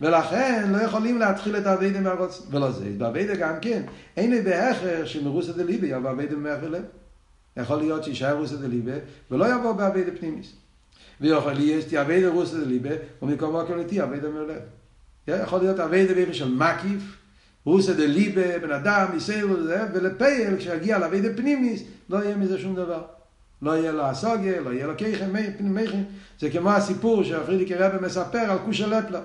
ולכן לא יכולים להתחיל את העבודה מהרצון, ולא זה, בעבודה גם כן, אין בהכרח שמרוסה דליבה יבוא עבודה מהכרח לב. יכול להיות שישאר רוסה דליבה ולא יבוא בעבודה פנימית. ויכול להיות עבודה רוסה דליבה ומקום הקולטי עבודה מהלב. יכול להיות עבודה באופן של מקיף, רוסה דליבה, בן אדם, יסייל וזה, ולפייל כשיגיע לעבודה פנימית לא יהיה מזה שום דבר. לא יהיה לו הסוגיה, לא יהיה לו כיכם, מיכם. זה כמו הסיפור שהפרידיק הרב מספר על קושה לפלה.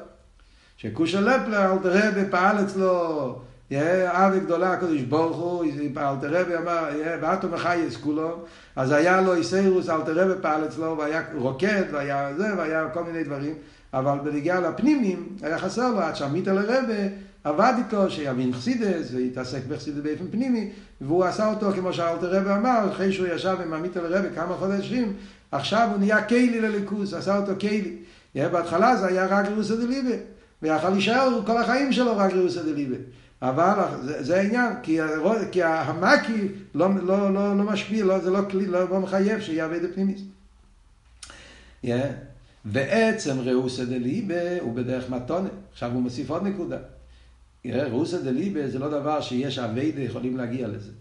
שקושה לפלה, אלתר רבי פעל אצלו, יהיה אבי גדולה, הקדוש ברוך הוא, אלתר רבי אמר, יהיה, ואתו מחייס כולו, אז היה לו איסיירוס, אלתר רבי פעל אצלו, והיה רוקד, והיה זה, והיה כל מיני דברים, אבל בנגיעה לפנימים, היה חסר לו, עד שעמית על הרבי, עבד איתו שיבין חסידס והתעסק בחסידס באופן פנימי, והוא עשה אותו כמו שאלתר רבי אמר, אחרי שהוא ישב עם עמית אל רבי כמה חודשים, עכשיו הוא נהיה קיילי לליכוס, עשה אותו קיילי. בהתחלה זה היה רק רוסה דליבה, ויכל להישאר כל החיים שלו רק רוסה דליבה. אבל זה, זה העניין, כי, כי המקי לא, לא, לא, לא משפיע, לא, זה לא, לא, לא מחייב שיעבד פנימיס. Yeah. בעצם רוסה דליבה הוא בדרך מתונה, עכשיו הוא מוסיף עוד נקודה. ראוסה דליבה זה לא דבר שיש עבודה יכולים להגיע לזה.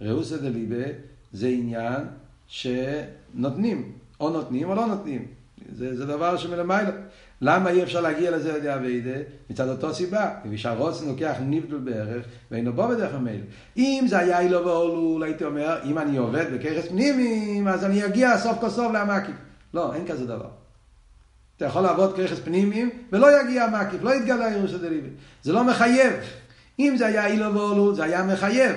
ראוסה דליבה זה עניין שנותנים, או נותנים או לא נותנים. זה, זה דבר שמלמעלה. למה אי אפשר להגיע לזה על ידי עבודה? מצד אותו סיבה. ושהרוץ נוקח נבדל בערך, ואינו בו בדרך המילא. אם זה היה אילו ואולו, הייתי אומר, אם אני עובד בכרס פנימיים, אז אני אגיע סוף כל סוף להמקיף. לא, אין כזה דבר. אתה יכול לעבוד כרחס פנימיים, ולא יגיע המקיף, לא יתגלה ראוסה דליבה. זה לא מחייב. אם זה היה אילו ואולו, זה היה מחייב.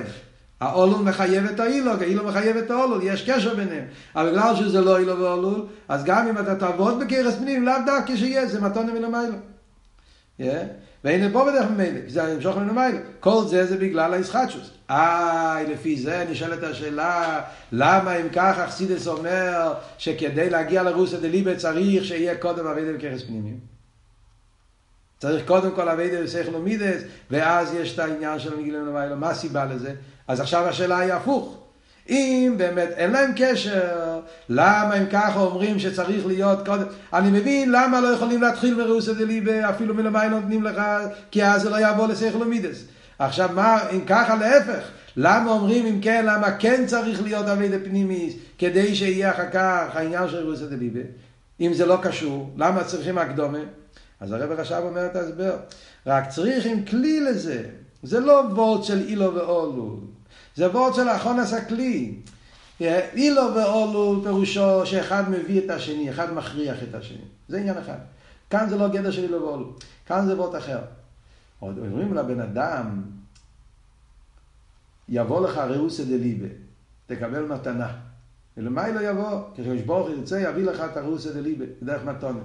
האולו מחייב את האילו, האילו מחייב את האולו, יש קשר ביניהם. אבל בגלל שזה לא אילו ואולו, אז גם אם אתה תעבוד בכרחס פנימיים, לאו דווקא שיש, זה מתונה מלמעלה. והנה פה בדרך ממילא, זה המשוך מלמעלה. כל זה זה בגלל ההתחדשות. איי, לפי זה נשאלת השאלה, למה אם כך החסידס אומר שכדי להגיע לראוסה דליבה צריך שיהיה קודם עבודה בכרס פנימיים? צריך קודם כל עבודה בשכל ומידות, ואז יש את העניין של מגילאים למעלה, מה הסיבה לזה? אז עכשיו השאלה היא הפוך. אם באמת אין להם קשר, למה אם כך אומרים שצריך להיות קודם? אני מבין למה לא יכולים להתחיל מראוסה דליבה, אפילו מלמעלה נותנים לך, כי אז זה לא יעבור לשכל ומידות. עכשיו מה, אם ככה להפך, למה אומרים אם כן, למה כן צריך להיות עבודה פנימית, כדי שיהיה אחר כך העניין של ראוסה דליבה, אם זה לא קשור, למה צריכים הקדומה? אז הרב עכשיו אומר את ההסבר, רק צריכים כלי לזה, זה לא וורט של אילו ואולו, זה וורט של אחון עשה כלי, אילו ואולו פירושו שאחד מביא את השני, אחד מכריח את השני, זה עניין אחד, כאן זה לא גדר של אילו ואולו, כאן זה וורט אחר, עוד אומרים לבן אדם, יבוא לך ראוסה דליבה, תקבל מתנה. ולמה היא לא יבוא? כשברוך ירצה יביא לך את הראוסה דליבה, דרך מתנה.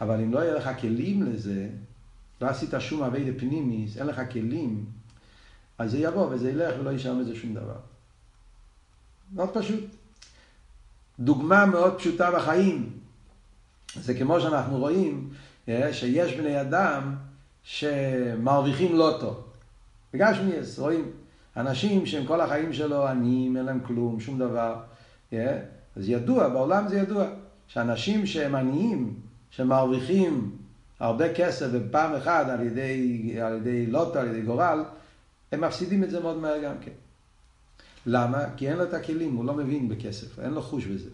אבל אם לא יהיה לך כלים לזה, לא עשית שום עבודה פנימית, אין לך כלים, אז זה יבוא וזה ילך ולא יישאר מזה שום דבר. מאוד פשוט. דוגמה מאוד פשוטה בחיים. זה כמו שאנחנו רואים, שיש בני אדם, שמרוויחים לוטו. בגלל שניס, רואים, אנשים שהם כל החיים שלו עניים, אין להם כלום, שום דבר. Yeah. אז ידוע, בעולם זה ידוע, שאנשים שהם עניים, שמרוויחים הרבה כסף בפעם אחת על ידי, על ידי לוטו, על ידי גורל, הם מפסידים את זה מאוד מהר גם כן. למה? כי אין לו את הכלים, הוא לא מבין בכסף, אין לו חוש בזה.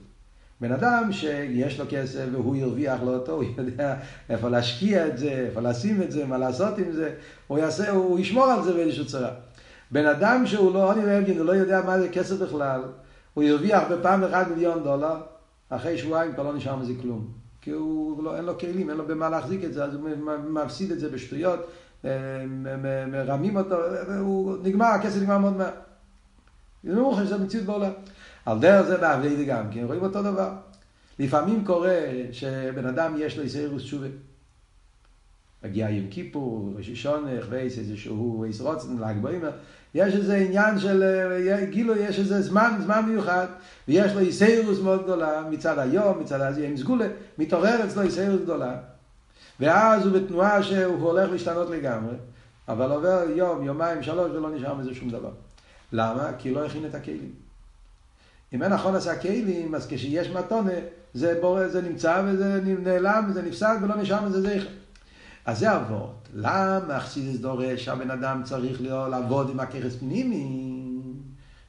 בן אדם שיש לו כסף והוא ירוויח לו אותו, הוא יודע איפה להשקיע את זה, איפה לשים את זה, מה לעשות עם זה, הוא, יעשה, הוא ישמור על זה באיזושהי צורה. בן אדם שהוא לא, לא יודע מה זה כסף בכלל, הוא ירוויח בפעם אחד מיליון דולר, אחרי שבועיים כבר לא נשאר מזה כלום. כי הוא, לא, אין לו כלים, אין לו במה להחזיק את זה, אז הוא מפסיד את זה בשטויות, מרמים אותו, הוא נגמר, הכסף נגמר מאוד מה... זה מוכן, זה מציאות בעולם. על דרך זה בעבודה גם, כי רואים אותו דבר. לפעמים קורה שבן אדם יש לו איסורי תשובה. הגיע יום כיפור, ראש השנה, חבייס, איזשהו איסרוצן, להגברים. יש איזה עניין של גילוי, יש איזה זמן, זמן מיוחד, ויש לו איסורי מאוד גדולה, מצד היום, מצד הזה, עם סגולה, מתעורר אצלו איסורי גדולה. ואז הוא בתנועה שהוא הולך להשתנות לגמרי, אבל עובר יום, יומיים, שלוש, ולא נשאר מזה שום דבר. למה? כי לא הכין את הכלים. אם אין נכון עשה כלים, אז כשיש מתונה, זה, בור, זה נמצא וזה נעלם, זה נפסד ולא נשאר מזה זכר. אז זה עבוד. למה חסידס דורש שהבן אדם צריך לעבוד עם הכרס פנימי?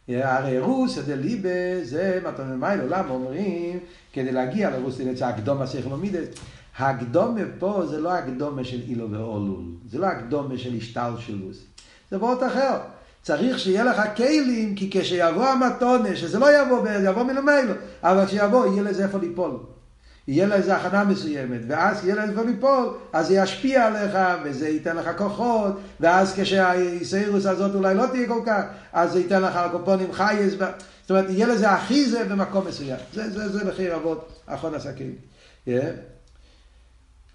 הרי רוס דליבה זה מתון ממילא, למה אומרים כדי להגיע לרוס דליבה זה הקדומה שכלומידת. הקדומה פה זה לא הקדומה של אילו ואולול, זה לא הקדומה של השטל שלוס, זה בעוד אחר. צריך שיהיה לך כלים, כי כשיבוא המתונה, שזה לא יבוא, יבוא מלמילא, אבל כשיבוא יהיה לזה איפה ליפול. יהיה לזה הכנה מסוימת, ואז יהיה לזה איפה ליפול, אז זה ישפיע עליך, וזה ייתן לך כוחות, ואז כשהאיסאירוס הזאת אולי לא תהיה כל כך, אז זה ייתן לך הקופונים חייס, זאת אומרת, יהיה לזה אחיזה במקום מסוים. זה, זה, זה בחיר אבות, אחון עסקים.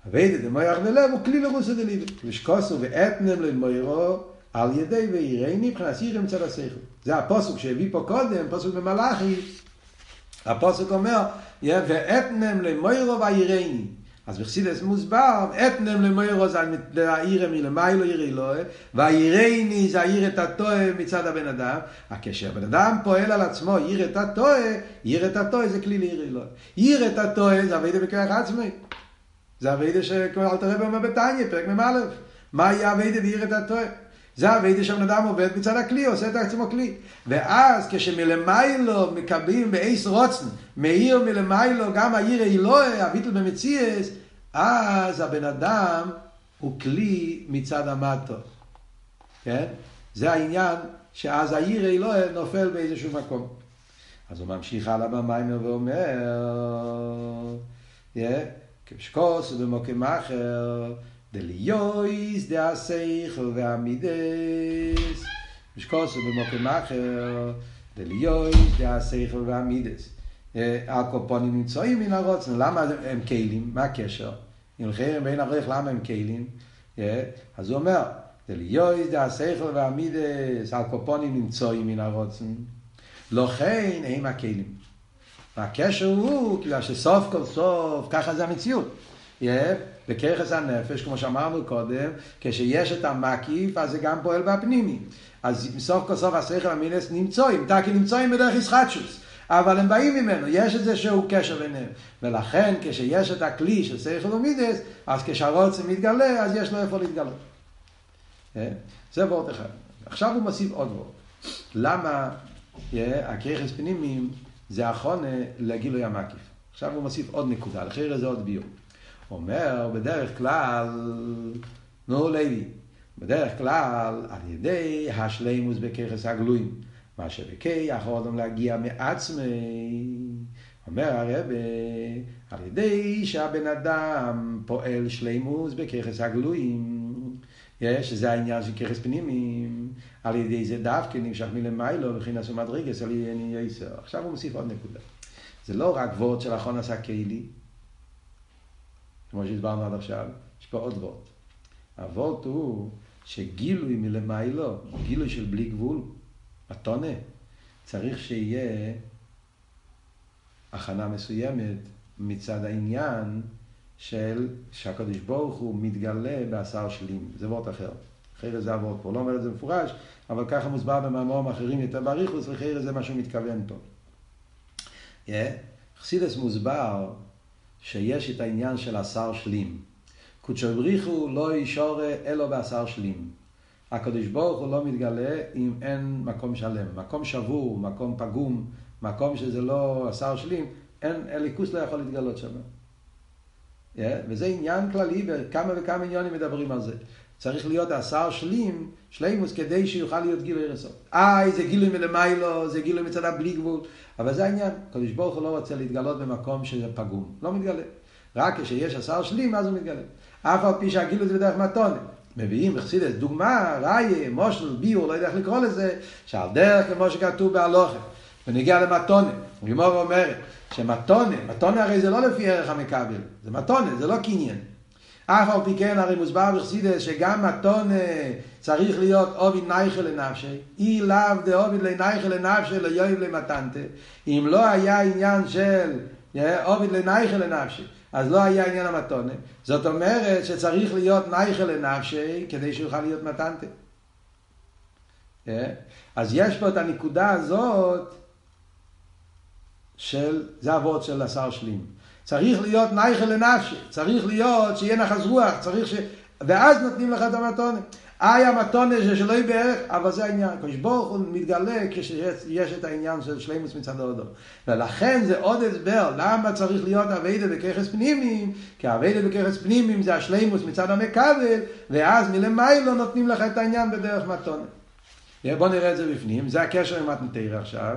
עבדת המויח ולב הוא כלי לרוס הדליבה. ושכוסו ואתנם למוירו על ידי ואירני מבחינס אירם צד הסייכו. זה הפוסוק שהביא פה קודם, פוסוק במלאכי. הפוסוק אומר, ואתנם למוירו ואירני. אז בחסידס מוסבר, אתנם למוירו זה האירם מלמיילו אירלוה, ואירני זה אירת התועה מצד הבן אדם. כשהבן אדם פועל על עצמו, אירת התועה, אירת התועה זה כלי לאירלוה. אירת התועה זה עבדת בכוח עצמי. זה הווידה שכבר אל תראה במה בטניה, פרק ממלף. מה יהיה הווידה בעיר את התואר? זה הווידה שהמנדם עובד בצד הכלי, עושה את עצמו כלי. ואז כשמלמיילו מקבלים באיס רוצן, מאיר מלמיילו גם העיר אילואה, הביטל במציאס, אז הבן אדם הוא כלי מצד המטו. כן? זה העניין שאז העיר אילואה נופל באיזשהו מקום. אז הוא ממשיך הלאה במיימר ואומר, יא, כשקוס ובמוקם אחר דליויס דעשייך ועמידס כשקוס ובמוקם אחר דליויס דעשייך ועמידס הקופונים נמצאים מן הרוצן. למה הם קהילים? מה הקשר? אם לכם בין הריח למה הם קהילים? אז הוא אומר דליויס דעשייך ועמידס הקופונים נמצאים מן הרוצן לכן הם הקהילים. והקשר הוא כאילו שסוף כל סוף, ככה זה המציאות. בכרס הנפש, כמו שאמרנו קודם, כשיש את המקיף, אז זה גם פועל בפנימי. אז סוף כל סוף השכל המינס נמצואים, כי נמצואים בדרך ישחטשוס, אבל הם באים ממנו, יש את זה שהוא קשר ביניהם. ולכן כשיש את הכלי של שכל ומידס, אז כשהרוצה מתגלה, אז יש לו איפה להתגלה. זה וורט אחד. עכשיו הוא מוסיף עוד וורט. למה הכרס פנימיים, זה האחרון לגילוי המקיף. עכשיו הוא מוסיף עוד נקודה, לחיר זה עוד ביום. הוא אומר, בדרך כלל, נו לידי, בדרך כלל, על ידי השלימוס בכרס הגלויים, מה שבקי יכול אדם להגיע מעצמי, אומר הרב, על ידי שהבן אדם פועל שלימוס בכרס הגלויים, שזה העניין של כרס פנימיים, על ידי זה דווקא נמשך מלמיילו וכינס ומדרגס על ידי יסר. עכשיו הוא מוסיף עוד נקודה. זה לא רק וורט של אחרון עשה קהילי, כמו שהסברנו עד עכשיו, יש פה עוד וורט. הוורט הוא שגילוי מלמיילו, גילוי של בלי גבול, מתונה, צריך שיהיה הכנה מסוימת מצד העניין, של שהקדוש ברוך הוא מתגלה בעשר שלים. זה וורט אחר. אחרי זה הוורט פה. לא אומר את זה מפורש, אבל ככה מוסבר במאמרים אחרים יותר באריכות, ואחרי זה מה שהוא מתכוון פה. Yeah. חסידס מוסבר שיש את העניין של עשר שלים. קודש בריחו לא ישור אלו בעשר שלים. הקדוש ברוך הוא לא מתגלה אם אין מקום שלם. מקום שבור, מקום פגום, מקום שזה לא עשר שלים, אין, אליקוס לא יכול להתגלות שם. Yeah, וזה עניין כללי, וכמה וכמה עניונים מדברים על זה. צריך להיות עשר שלים, שלימוס, כדי שיוכל להיות גילוי רסוף. איי, זה גילוי מלמיילו, זה גילוי מצד הבלי גבול. אבל זה העניין, הקדוש ברוך הוא לא רוצה להתגלות במקום שזה פגום. לא מתגלה. רק כשיש עשר שלים, אז הוא מתגלה. אף על פי שהגילוי זה בדרך מתונה. מביאים בחסידס דוגמה, ראיה, מושל, ביור, לא יודע איך לקרוא לזה, שעל דרך כמו שכתוב בהלוכה. ונגיע למתונה, רימור אומרת, שמתונה, מתונה הרי זה לא לפי ערך המקבל, זה מתונה, זה לא קניין. אף על פי כן הרי מוסבר בחסידס שגם מתונה צריך להיות עובד נייכל לנפשי, אי לאו דעובד לנייכל לנפשי ליואב למתנתה, אם לא היה עניין של עובד לנייכל לנפשי, אז לא היה עניין המתונה, זאת אומרת שצריך להיות נייכל לנפשי כדי שיוכל להיות מתנתה. אז יש פה את הנקודה הזאת, של, זה עבוד של עשר שלים. צריך להיות נייכל לנפש, צריך להיות שיהיה נחז רוח, צריך ש... ואז נותנים לך את המתונה. אי המתונה שלא היא בערך, אבל זה העניין. הקדוש ברוך הוא מתגלה כשיש את העניין של שלימוס מצד האדם. ולכן זה עוד הסבר, למה צריך להיות עבודה בכיחס פנימיים? כי עבודה בכיחס פנימיים זה השלימוס מצד המקבל, ואז מלמעלה נותנים לך את העניין בדרך מתונה. בוא נראה את זה בפנים, זה הקשר עם מתנתר עכשיו.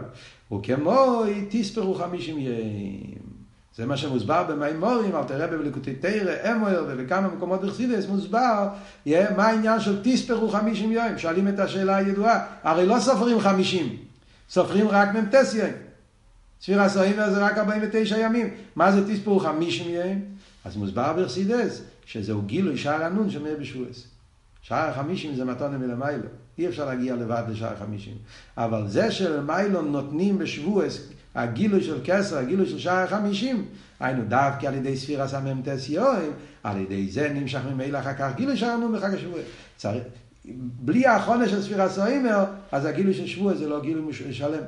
וכמו תספרו חמישים ימים. זה מה שמוסבר במיימורים, אל תראה בבליקותי תראה, אמויר ובכמה מקומות בחסידס, מוסבר מה העניין של תספרו חמישים ימים. שואלים את השאלה הידועה, הרי לא סופרים חמישים, סופרים רק ממתס ימים. ספיר הסוהים זה רק ארבעים ותשע ימים. מה זה תספרו חמישים ימים? אז מוסבר בחסידס, שזהו גילוי שער הנון שמאה בשבועס. שער חמישים זה מתונה מלמיילו. אי אפשר להגיע לבד לשער חמישים. אבל זה שלמיילו נותנים בשבועס, הגילוי של כסר, הגילוי של שער חמישים, היינו דווקא על ידי ספירה סמם תסיועים, על ידי זה נמשך ממילא אחר כך, גילוי שערנו מחג השבוע. צריך, בלי האחרונה של ספירה סוימר, אז הגילוי של שבוע זה לא גילוי שלם.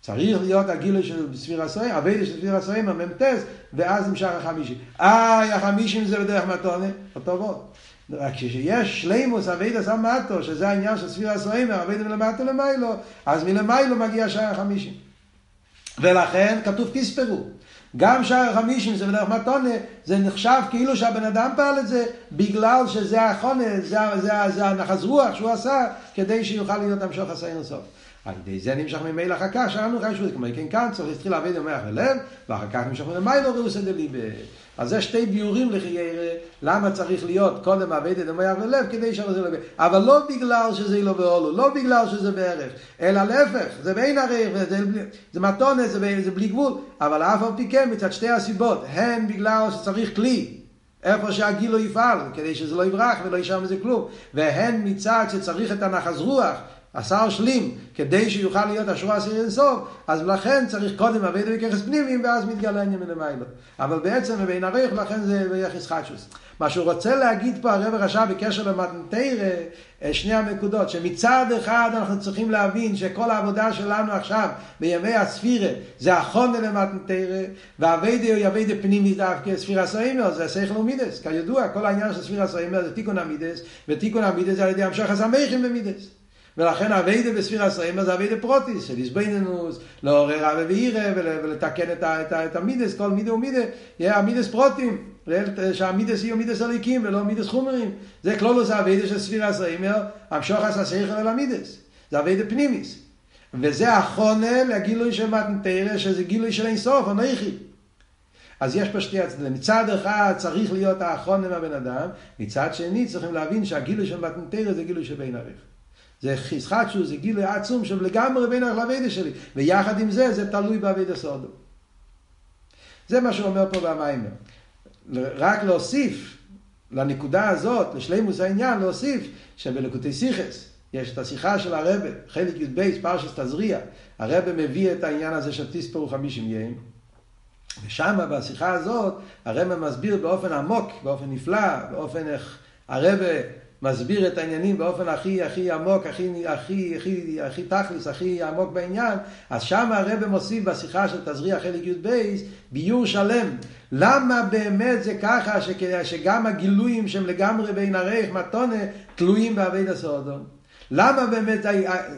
צריך להיות הגילוי של ספירה סוימר, הווידה של ספירה סוימר, ממתס, ואז נמשך החמישים. איי, החמישים זה בדרך מתונה, אותו בו. רק כשיש שלימוס הווידה סמטו, שזה העניין של ספירה סוימר, הווידה מלמטו למיילו, אז מלמיילו מגיע שער החמישים. ולכן כתוב תספרו. גם שער חמישים זה בדרך מתונה, זה נחשב כאילו שהבן אדם פעל את זה, בגלל שזה החונה, זה, זה, זה הנחז רוח שהוא עשה, כדי שיוכל להיות המשוך עשה אינסוף. על ידי זה נמשך ממילא אחר כך, שערנו חי שבועס, כמו כן כאן, צריך להתחיל לעבד יום מאחר לב, ואחר כך נמשך ממילא ראוס הדליבה. אז זה שתי ביורים לחייר, למה צריך להיות קודם עבד יום מאחר לב, כדי שערנו זה לב. אבל לא בגלל שזה לא בעולו, לא בגלל שזה בערך, אלא להפך, זה בין הרעיר, זה, זה מתונה, זה, זה בלי גבול, אבל אף על פי כן, מצד שתי הסיבות, הן בגלל שצריך כלי, איפה שהגיל לא יפעל, כדי שזה לא יברח ולא ישם איזה כלום, והן מצד שצריך את הנחז רוח, עשר שלים, כדי שיוכל להיות השורה עשיר אינסוף, אז לכן צריך קודם עבודה בכיחס פנימיים, ואז מתגלה עניין מלמיילו. אבל בעצם ובין הרייך, לכן זה ביחס חדשוס. מה שהוא רוצה להגיד פה הרב רשע בקשר למתנתר, שני הנקודות, שמצד אחד אנחנו צריכים להבין שכל העבודה שלנו עכשיו, בימי הספירה, זה החון למתנתר, והעבודה היא עבודה פנימית דווקא, ספירה סוימר, זה שכל ומידס, כידוע, כל העניין של ספירה סוימר זה תיקון המידס, ותיקון המידס זה על ידי המשך הסמכים במידס. ולכן עבודה בספירה סוימר זה עבודה פרוטיס, של הסביננוס, לעורר עבודה ועירה, ולתקן את המידס, כל מידה ומידה, המידס פרוטים, שהמידס יהיו מידס הליקים ולא מידס חומרים. זה כלולו זה עבודה של ספירה סוימר, המשוך עשה שכל אל המידס, זה עבודה פנימיס. וזה החונה לגילוי של מתנתר, שזה גילוי של אינסוף, הנאיכי. אז יש פה שתי הצדדים. מצד אחד צריך להיות האחרון עם הבן אדם, מצד שני צריכים להבין שהגילוי של מתנתר זה גילוי שבין ערך. זה חסחצ'ו, זה גילוי עצום שלגמרי בין העבודה שלי. ויחד עם זה, זה תלוי בעבודה סודו. זה מה שהוא אומר פה במיימר. רק להוסיף לנקודה הזאת, לשלימוס העניין, להוסיף שבליקוטי שיחס, יש את השיחה של הרב, חלק י"ב, פרשת תזריע, הרב מביא את העניין הזה של תספרו חמישים ימים, ושם בשיחה הזאת, הרב מסביר באופן עמוק, באופן נפלא, באופן איך הרב מסביר את העניינים באופן הכי, הכי עמוק, הכי, הכי, הכי, הכי תכלס, הכי עמוק בעניין. אז שם הרב מוסיף בשיחה של תזריע חלק י' בייס, ביור שלם. למה באמת זה ככה שגם הגילויים שהם לגמרי בין הרייך מתונה תלויים בעבודה סודו? למה באמת,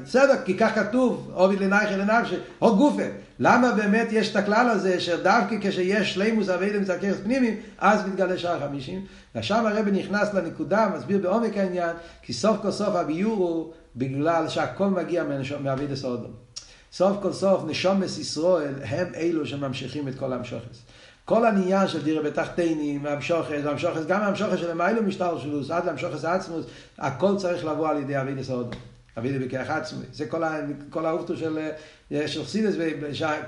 בסדר, כי כך כתוב, עובד לנייך לנפש, או גופה, למה באמת יש את הכלל הזה, שדווקא כשיש שלימוס עבודה מצד כיחס פנימיים, אז מתגלה שער חמישים, ושם הרב נכנס לנקודה, מסביר בעומק העניין, כי סוף כל סוף הביור הוא, בגלל שהכל מגיע מעבודה סודו. סוף כל סוף נשומת ישראל, הם אלו שממשיכים את כל המשוכס. כל העניין של דירה בתחתינים, המשוחס, המשוחס, גם המשוחס של המיילו משטר שלוס, עד למשוחס העצמוס, הכל צריך לבוא על ידי עבודה סודו. עבודה בכיח עצמי. זה כל, כל האופטו של חסידס,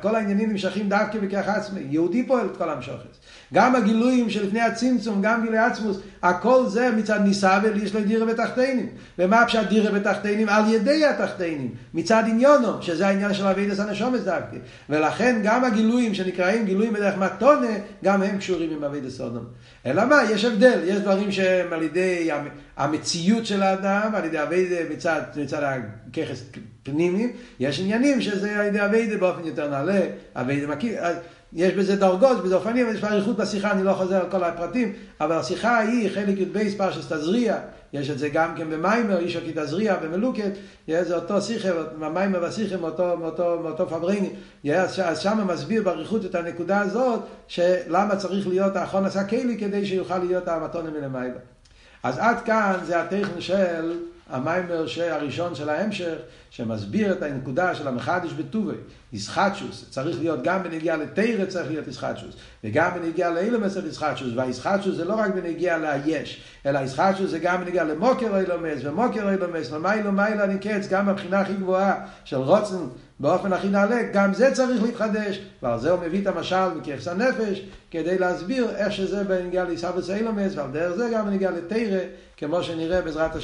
כל העניינים נמשכים דווקא בכיח עצמי. יהודי פועל את כל המשוחס. גם הגילויים שלפני הצמצום, גם גילוי עצמוס, הכל זה מצד ניסה וליש לו דירה בתחתינים. ומה פשט דירה בתחתינים? על ידי התחתינים. מצד עניונו, שזה העניין של עבודת הנשומות דווקא. ולכן גם הגילויים שנקראים גילויים בדרך מתונה, גם הם קשורים עם עבודת סודום. אלא מה? יש הבדל. יש דברים שהם על ידי המציאות של האדם, על ידי עבודת מצד, מצד הכיחס פנימי. יש עניינים שזה על ידי עבודת באופן יותר נעלה, עבודת מקיף. יש בזה דרגות, בזה אופנים, יש לה אריכות בשיחה, אני לא חוזר על כל הפרטים, אבל השיחה היא חלק י"ב פרשת תזריע, יש את זה גם כן במיימר, איש הכי תזריע במלוקת, זה אותו שיחה, המיימר והשיחה מאותו, מאותו, מאותו פברני, אז שם מסביר באריכות את הנקודה הזאת, שלמה צריך להיות האחרון עשה קהילי, כדי שיוכל להיות המתון מלמיילה. אז עד כאן זה הטכן של המיימר הראשון של ההמשך, שמסביר את הנקודה של המחדש בטובי, ישחטשוס, צריך להיות גם בנגיעה לתאירה, צריך להיות ישחטשוס, וגם בנגיעה לאילומס צריך ישחטשוס, והישחטשוס זה לא רק בנגיעה להיש, אלא ישחטשוס זה גם בנגיעה למוקר אילומס, ומוקר אילומס, למיילו מיילו ניקץ, גם מבחינה הכי גבוהה של רוצן, באופן הכי נעלה, גם זה צריך להתחדש, ועל זה הוא מביא את המשל מכיחס הנפש, כדי להסביר איך שזה בנגיעה לישחטשוס אילומס, ועל דרך זה גם בנגיעה לתאירה, כמו שנראה בעזרת השם.